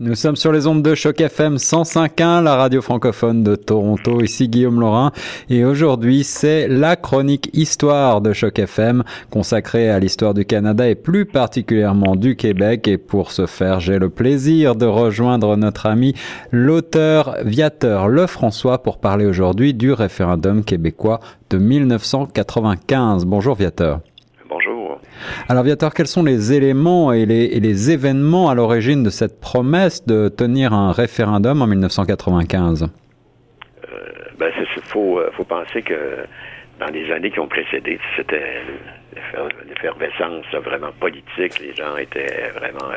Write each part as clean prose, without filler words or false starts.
Nous sommes sur les ondes de Choc FM 105.1, la radio francophone de Toronto. Ici Guillaume Laurin et aujourd'hui c'est la chronique histoire de Choc FM consacrée à l'histoire du Canada et plus particulièrement du Québec. Et pour ce faire, j'ai le plaisir de rejoindre notre ami l'auteur Viateur le François pour parler aujourd'hui du référendum québécois de 1995. Bonjour Viateur. Alors Viateur, quels sont les éléments et les événements à l'origine de cette promesse de tenir un référendum en 1995 ? Faut penser que dans les années qui ont précédé, c'était l'effervescence vraiment politique. Les gens étaient vraiment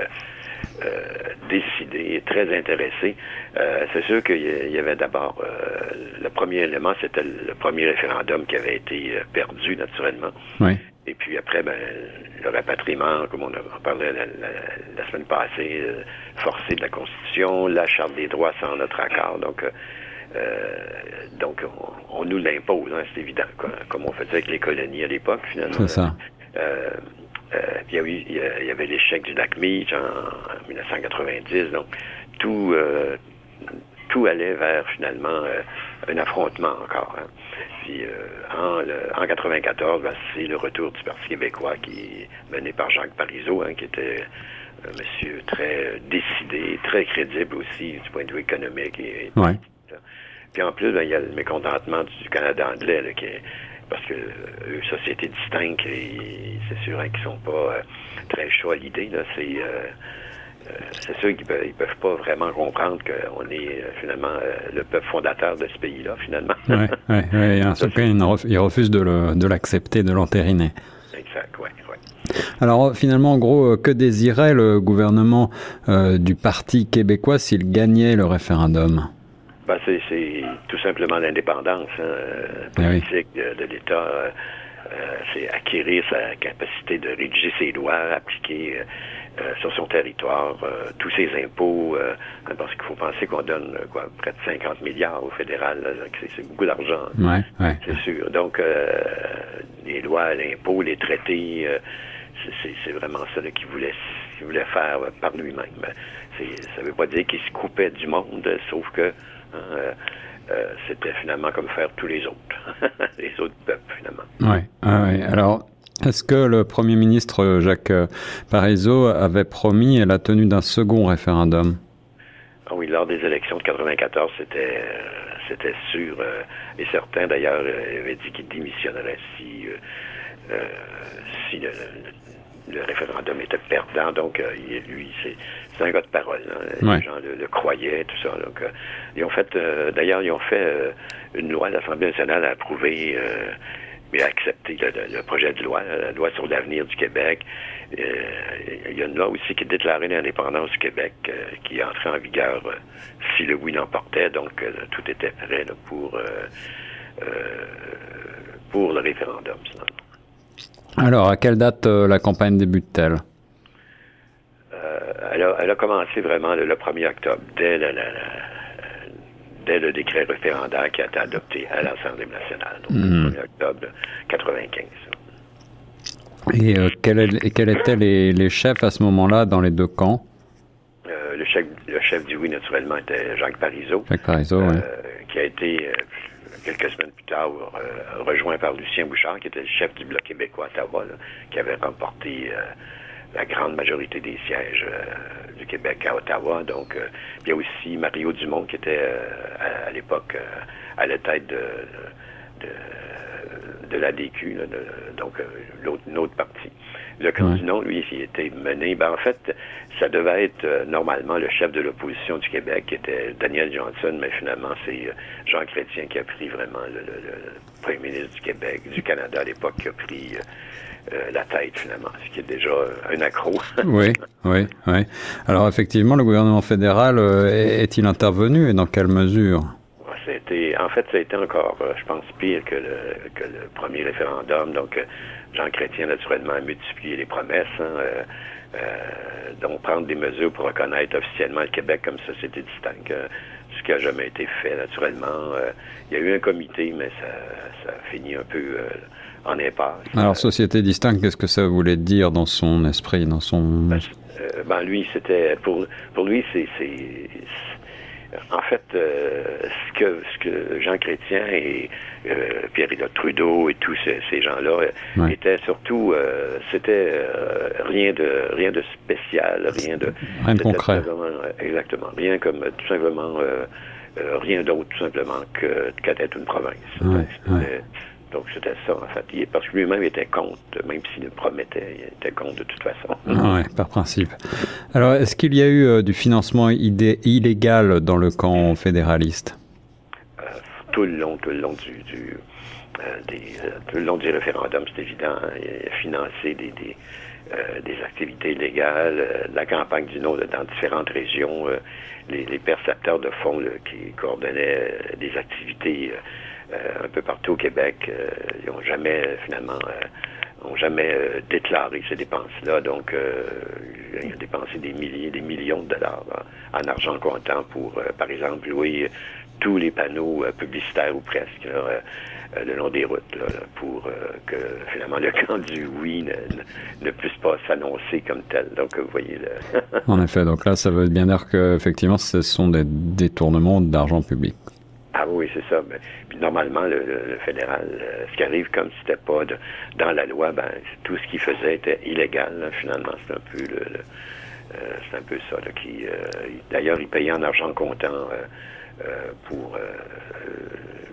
décidés, très intéressés. C'est sûr qu'il y avait d'abord le premier élément, c'était le premier référendum qui avait été perdu naturellement. Oui. Et puis après, le rapatriement, comme on en parlait la semaine passée, forcé de la Constitution, la Charte des droits sans notre accord. Donc on nous l'impose, hein, c'est évident, quoi, comme on faisait avec les colonies à l'époque, finalement. C'est ça. Il y avait l'échec du lac Meech en 1990. Donc tout allait vers, finalement, un affrontement encore. Hein. Puis, en 94, c'est le retour du Parti québécois qui mené par Jacques Parizeau, hein, qui était un monsieur très décidé, très crédible aussi du point de vue économique. Et ouais. Puis en plus, il y a le mécontentement du Canada anglais, là, parce que eux, sociétés distinctes, et c'est sûr, hein, qu'ils sont pas très chauds à l'idée. Là, c'est sûr qu'ils peuvent pas vraiment comprendre qu'on est finalement le peuple fondateur de ce pays-là, finalement. Oui. Et en tout cas, ils refusent de l'accepter, de l'entériner. Exact, oui. Alors finalement, en gros, que désirait le gouvernement du Parti québécois s'il gagnait le référendum ? C'est tout simplement l'indépendance politique de l'État. C'est acquérir sa capacité de rédiger ses lois, appliquer sur son territoire tous ses impôts, parce qu'il faut penser qu'on donne près de 50 milliards au fédéral, là, c'est beaucoup d'argent, c'est sûr. Donc, les lois, l'impôt, les traités, c'est vraiment ça là, qu'il voulait faire par lui-même. Ça ne veut pas dire qu'il se coupait du monde, sauf que... c'était finalement comme faire tous les autres, les autres peuples, finalement. Oui. Alors, est-ce que le premier ministre Jacques Parizeau avait promis la tenue d'un second référendum? Ah oui, lors des élections de 1994, c'était sûr et certain. D'ailleurs, il avait dit qu'il démissionnerait si le référendum était perdant, donc lui, c'est un gars de parole. Hein. Ouais. Les gens le croyaient, tout ça. Donc, ils ont fait une loi, l'Assemblée nationale a approuvé et a accepté le projet de loi, la loi sur l'avenir du Québec. Il y a une loi aussi qui déclarait l'indépendance du Québec, qui entrait en vigueur si le oui l'emportait, donc tout était prêt là, pour le référendum. Sinon. Alors, à quelle date la campagne débute-t-elle? Elle a commencé vraiment le 1er octobre, dès le décret référendaire qui a été adopté à l'Assemblée nationale, donc le 1er octobre 1995. Et quels étaient les chefs à ce moment-là dans les deux camps? Le chef du oui, naturellement, était Jacques Parizeau. Jacques Parizeau, oui. Qui a été... quelques semaines plus tard, rejoint par Lucien Bouchard, qui était le chef du Bloc québécois à Ottawa, là, qui avait remporté la grande majorité des sièges du Québec à Ottawa. Donc, il y a aussi Mario Dumont, qui était à l'époque à la tête de l'ADQ, là, donc l'autre parti. Le candidat, lui, il était mené. En fait, ça devait être normalement le chef de l'opposition du Québec, qui était Daniel Johnson, mais finalement, c'est Jean Chrétien qui a pris vraiment le premier ministre du Québec, du Canada à l'époque, qui a pris la tête, finalement, ce qui est déjà un accro. Oui. Alors, effectivement, le gouvernement fédéral est-il intervenu et dans quelle mesure? Ça a été encore, je pense, pire que le premier référendum. Donc, Jean Chrétien, naturellement, a multiplié les promesses. Donc, prendre des mesures pour reconnaître officiellement le Québec comme société distincte, ce qui n'a jamais été fait, naturellement. Il y a eu un comité, mais ça a fini un peu en impasse. Alors, société distincte, qu'est-ce que ça voulait dire dans son esprit, dans son... ben lui, c'était pour lui, c'est en fait ce que Jean Chrétien et Pierre Trudeau et tous ces gens-là étaient surtout, c'était rien de spécial, rien de concret, exactement, rien comme tout simplement rien d'autre tout simplement qu'à être une province. Donc, c'était ça, en fait. Parce que lui-même était contre, même s'il le promettait, il était contre de toute façon. Ah oui, par principe. Alors, est-ce qu'il y a eu du financement illégal dans le camp fédéraliste? Tout le long du référendum, c'est évident. Hein, il a financé des activités illégales, la campagne du Nord dans différentes régions, les percepteurs de fonds qui coordonnaient des activités un peu partout au Québec, ils n'ont jamais, finalement, déclaré ces dépenses-là. Donc, ils ont dépensé des millions de dollars en argent comptant pour, par exemple, louer tous les panneaux publicitaires ou presque le long des routes pour que, finalement, le camp du oui ne puisse pas s'annoncer comme tel. Donc, vous voyez... En effet, donc là, ça veut bien dire qu'effectivement, ce sont des détournements d'argent public. Ah oui, c'est ça. Mais, puis normalement, le fédéral, ce qui arrive comme c'était pas dans la loi, ben tout ce qu'il faisait était illégal. Là, finalement, c'est un peu c'est un peu ça. Là, d'ailleurs, il payait en argent comptant pour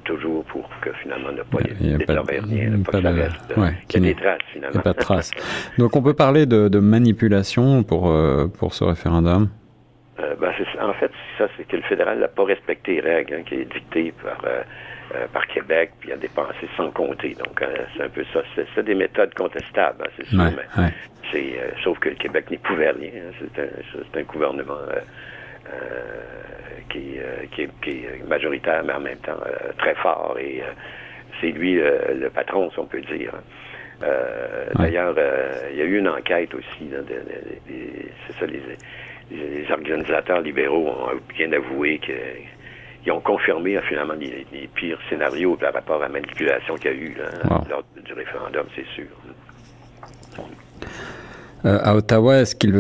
toujours pour que finalement ne pas déclarer rien, qu'il n'y ait pas de traces finalement. Pas de traces. Donc, on peut parler de manipulation pour ce référendum. En fait, c'est que le fédéral n'a pas respecté les règles qui est dictée par Québec, puis a dépensé sans compter. Donc, c'est un peu ça. C'est des méthodes contestables, c'est sûr, mais sauf que le Québec n'y pouvait rien. Hein. C'est un gouvernement qui est majoritaire, mais en même temps très fort. Et c'est lui le patron, si on peut dire. D'ailleurs, il y a eu une enquête aussi. Là, c'est ça, les organisateurs libéraux ont bien avoué qu'ils ont confirmé finalement les pires scénarios par rapport à la manipulation qu'il y a eu lors du référendum, c'est sûr. À Ottawa, est-ce qu'il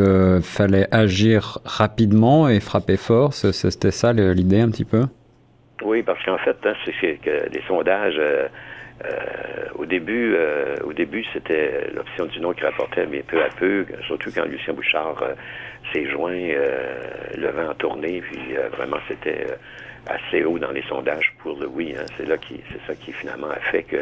fallait agir rapidement et frapper fort? C'était ça l'idée un petit peu? Oui, parce qu'en fait, c'est que les sondages... Au début, c'était l'option du non qui rapportait, mais peu à peu, surtout quand Lucien Bouchard s'est joint, le vent a tourné, puis vraiment c'était assez haut dans les sondages pour le oui. Hein. C'est ça qui finalement a fait que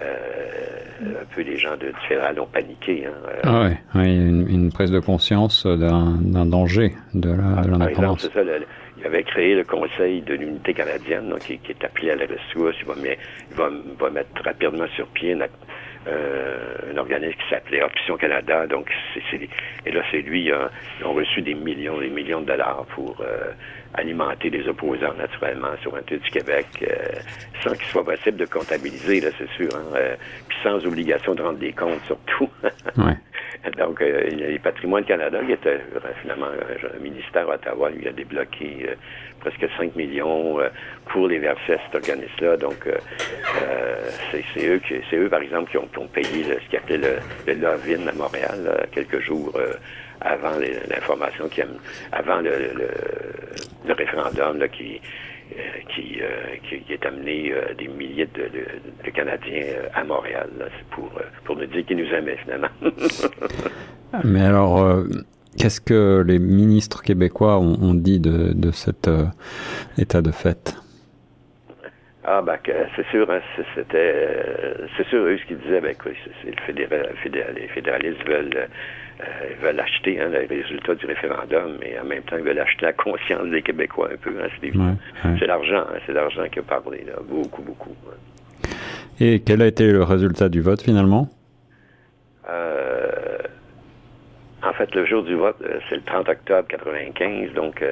un peu les gens du fédéral ont paniqué. Hein. Une prise de conscience d'un danger de l'indépendance. Par exemple, c'est ça, il avait créé le Conseil de l'unité canadienne, donc, qui est appelé à la ressource. Il va mettre rapidement sur pied un organisme qui s'appelait Option Canada. Donc, et là, c'est lui. Ils ont reçu des millions de dollars pour alimenter les opposants, naturellement, sur un territoire du Québec, sans qu'il soit possible de comptabiliser, là, c'est sûr. Hein, puis sans obligation de rendre des comptes, surtout. Donc, les Patrimoines Canada, qui était finalement un ministère à Ottawa, lui a débloqué presque 5 millions pour les verser à cet organisme-là. Donc, c'est eux, par exemple, qui ont payé ce qu'ils appelaient le love-in à Montréal, là, quelques jours avant l'information, avant le référendum, là, qui est amené des milliers de Canadiens à Montréal. Là, c'est pour nous dire qu'ils nous aimaient, finalement. Mais alors, qu'est-ce que les ministres québécois ont dit de cet état de fait? Ah, ben, c'est sûr, hein, c'est sûr, eux, ce qu'ils disaient, les fédéralistes veulent acheter les résultats du référendum, mais en même temps, ils veulent acheter la conscience des Québécois un peu. Hein, c'est l'argent qui a parlé, là, beaucoup, beaucoup. Hein. Et quel a été le résultat du vote, finalement? En fait, le jour du vote, c'est le 30 octobre 1995, donc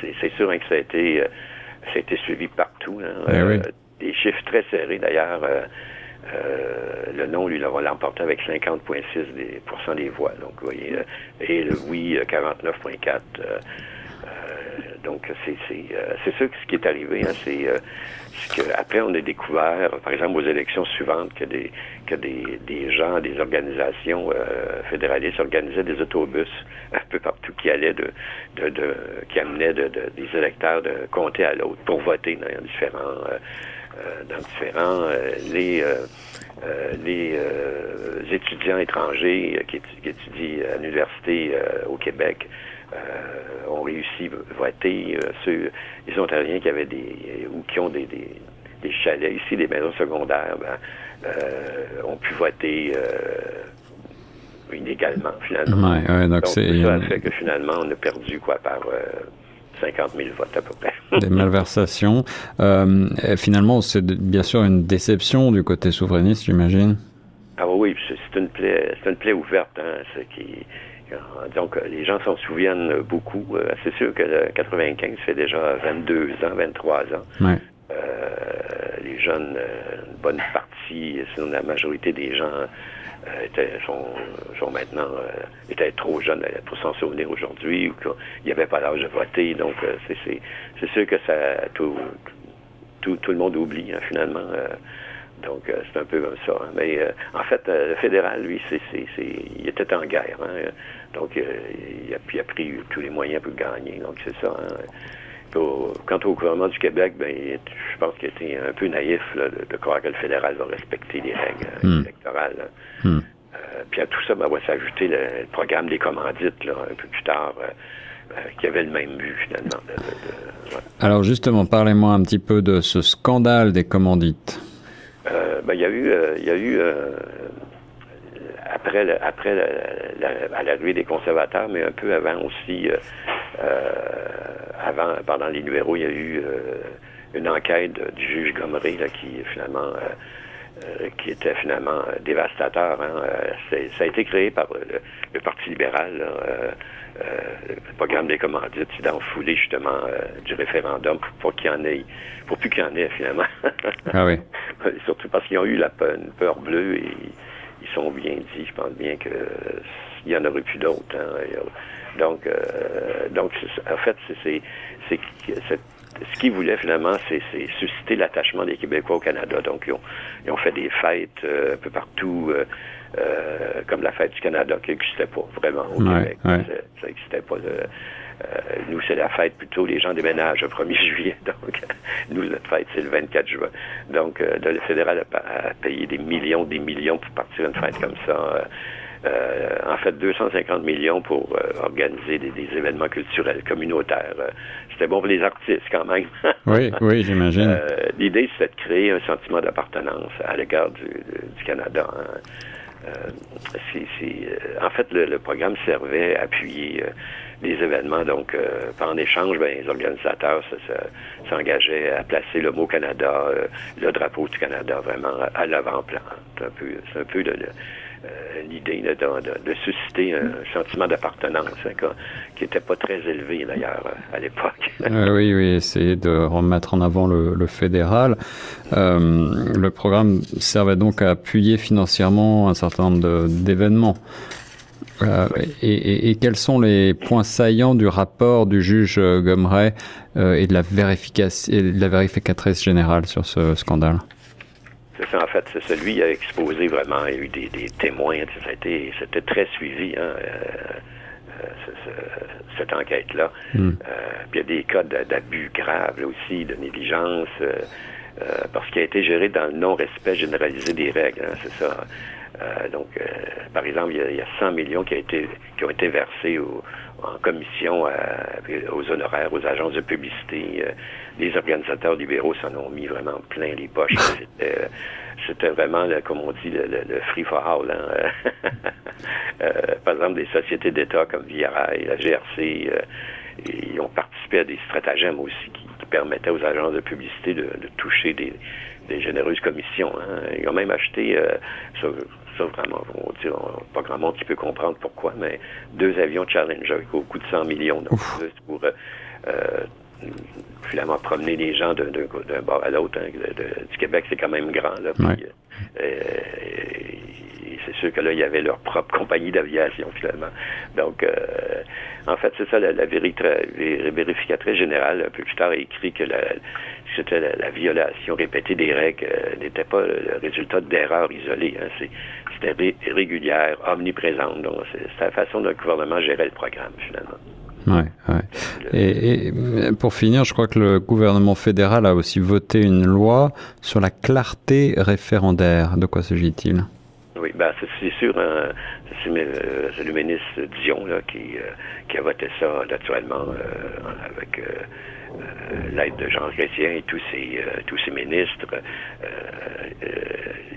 c'est sûr que ça a été... Ça a été suivi partout. Hein. Des chiffres très serrés, d'ailleurs. Le non, lui, l'a emporté avec 50,6% des voix. Donc, vous voyez, et le oui, 49,4%. Donc, c'est ça ce qui est arrivé. Hein. C'est qu'après, on a découvert, par exemple, aux élections suivantes, que des gens, des organisations fédéralistes organisaient des autobus un peu partout qui allaient qui amenaient des électeurs d'un comté à l'autre pour voter dans les étudiants étrangers qui étudient à l'université au Québec ont réussi à voter. Ceux, les Ontariens qui avaient des chalets ici, des maisons secondaires, ont pu voter inégalement, finalement. Donc, ça fait que, finalement, on a perdu, par 50 000 votes à peu près. Des malversations. Finalement, c'est bien sûr une déception du côté souverainiste, j'imagine. Ah oui, c'est une plaie ouverte. Hein, donc, les gens s'en souviennent beaucoup. C'est sûr que 95 fait déjà 22 ans, 23 ans. Ouais. Les jeunes, une bonne partie, sinon la majorité des gens sont maintenant étaient trop jeunes pour s'en souvenir aujourd'hui, ou qu'ils n'avaient pas l'âge de voter. Donc, c'est sûr que ça tout le monde oublie, hein, finalement. Donc, c'est un peu comme ça. Hein. Mais en fait, le fédéral, lui, il était en guerre. Hein. Donc, il a pris tous les moyens pour gagner. Donc, c'est ça. Hein. Quant au gouvernement du Québec, je pense qu'il était un peu naïf de croire que le fédéral va respecter les règles électorales. Puis à tout ça, va s'ajouter le programme des commandites, là, un peu plus tard, qui avait le même but, finalement. Alors justement, parlez-moi un petit peu de ce scandale des commandites. Il y a eu après l'arrivée des conservateurs, mais un peu avant aussi, pendant les libéraux, il y a eu une enquête du juge Gomery qui était finalement dévastateur. Hein. Ça a été créé par le Parti libéral, là, le programme des commandites, dans la foulée justement du référendum pour plus qu'il y en ait finalement. Ah oui. Surtout parce qu'ils ont eu une peur bleue et ils sont bien dit, je pense bien que il y en aurait plus d'autres. Hein. Donc, en fait, ce qu'ils voulaient finalement, c'est susciter l'attachement des Québécois au Canada. Donc, ils ont fait des fêtes un peu partout, comme la fête du Canada, qui n'existait pas vraiment au Québec. Ouais. Ça n'existait pas. Nous, c'est la fête plutôt, les gens déménagent le 1er juillet, donc nous, notre fête, c'est le 24 juin. Donc, le fédéral a payé des millions pour partir à une fête comme ça. En fait, 250 millions pour organiser des événements culturels, communautaires. C'était bon pour les artistes, quand même. Oui, j'imagine. L'idée, c'était de créer un sentiment d'appartenance à l'égard du Canada. Hein. En fait, le programme servait à appuyer les événements. Donc, en échange, les organisateurs s'engageaient à placer le mot Canada, le drapeau du Canada, vraiment à l'avant-plan. C'est un peu l'idée de susciter un sentiment d'appartenance, hein, qui n'était pas très élevé d'ailleurs à l'époque. Oui, essayer de remettre en avant le fédéral. Le programme servait donc à appuyer financièrement un certain nombre d'événements. Et quels sont les points saillants du rapport du juge Gomeray et de la vérificatrice générale sur ce scandale? C'est ça, en fait, c'est celui qui a exposé vraiment, il y a eu des témoins, c'était très suivi, hein, cette enquête-là. Puis il y a des cas d'abus graves là, aussi, de négligence, parce qu'il a été géré dans le non-respect généralisé des règles, hein, c'est ça. Donc, par exemple, il y a 100 millions qui ont été versés en commission aux honoraires, aux agences de publicité. Les organisateurs libéraux s'en ont mis vraiment plein les poches. C'était vraiment, comme on dit, le free for all. Hein. Par exemple, des sociétés d'État comme Viera et la GRC, ils ont participé à des stratagèmes aussi qui permettaient aux agences de publicité de toucher des généreuses commissions. Hein. Ils ont même acheté, ça vraiment, on dit, pas grand monde qui peut comprendre pourquoi, mais 2 avions Challenger au coût de 100 millions. Donc, juste pour finalement promener les gens d'un bord à l'autre. Hein, du Québec, c'est quand même grand. Là, puis, puis c'est sûr que là, il y avait leur propre compagnie d'aviation, finalement. Donc, en fait, c'est ça, la vérificatrice générale, un peu plus tard, a écrit que c'était la violation répétée des règles n'était pas le résultat d'erreurs isolées. Hein. C'était régulière, omniprésente. Donc, c'est la façon dont le gouvernement gérait le programme, finalement. Ouais. Et pour finir, je crois que le gouvernement fédéral a aussi voté une loi sur la clarté référendaire. De quoi s'agit-il? Oui, ben c'est sûr, hein, c'est le ministre Dion là, qui a voté ça naturellement avec l'aide de Jean Chrétien et tous ses ministres.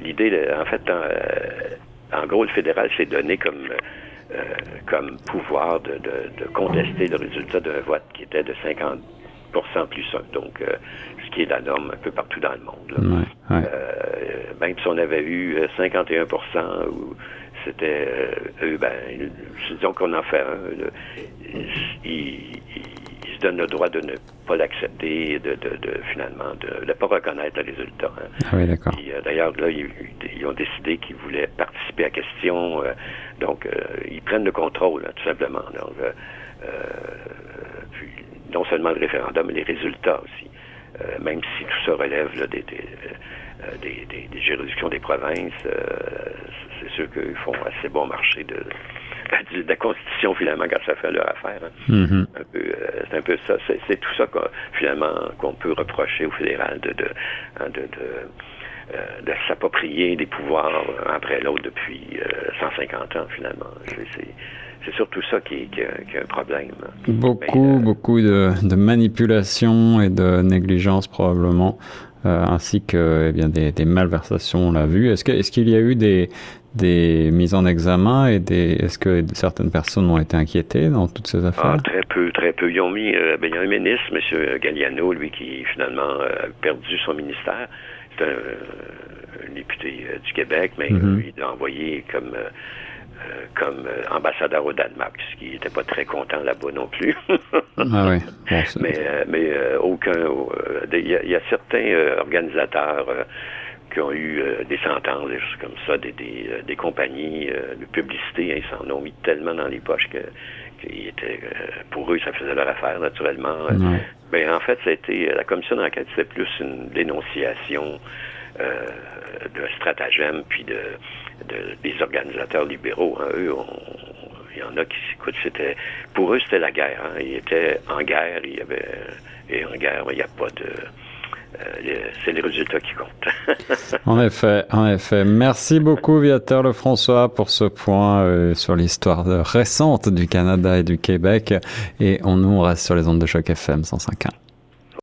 L'idée, en fait, en gros, le fédéral s'est donné comme pouvoir de contester le résultat d'un vote qui était de 50% plus 1, donc ce qui est la norme un peu partout dans le monde. Là. Ouais. Même si on avait eu 51%, ou c'était disons qu'on en fait un, il se donne le droit de ne pas l'accepter, finalement, de ne pas reconnaître le résultat. Hein. Ah oui, d'accord. Et, d'ailleurs, là, ils ont décidé qu'ils voulaient participer à question. Donc, ils prennent le contrôle, hein, tout simplement. Donc, puis, non seulement le référendum, mais les résultats aussi. Même si tout ça relève là, des juridictions des provinces, c'est sûr qu'ils font assez bon marché de la Constitution, finalement, quand ça fait leur affaire. Hein. Mm-hmm. C'est un peu ça. C'est tout ça, finalement, qu'on peut reprocher au fédéral de s'approprier des pouvoirs après l'autre depuis 150 ans, finalement. C'est surtout ça qui est un problème. Beaucoup de manipulation et de négligence, probablement, ainsi que des malversations, on l'a vu. Est-ce qu'il y a eu des mises en examen est-ce que certaines personnes ont été inquiétées dans toutes ces affaires? Très peu. Ils ont mis... il y a un ministre, M. Galliano, lui, qui, finalement, a perdu son ministère. C'est un député du Québec, mais lui, il l'a envoyé comme ambassadeur au Danemark, ce qui n'était pas très content là-bas non plus. Ah oui. Bon, mais il y a certains organisateurs qui ont eu des sentences, des choses comme ça, des compagnies de publicité, hein, ils s'en ont mis tellement dans les poches qu'ils étaient, pour eux, ça faisait leur affaire, naturellement. Mais en fait, ça a été, la commission d'enquête, c'était plus une dénonciation de stratagèmes, puis des organisateurs libéraux. Hein. Eux, il y en a qui, écoute, pour eux, c'était la guerre. Hein. Ils étaient en guerre, il n'y a pas de... c'est les résultats qui comptent. En effet. Merci beaucoup, Viateur le François, pour ce point sur l'histoire récente du Canada et du Québec. Et on nous reste sur les ondes de Choc FM 105.1.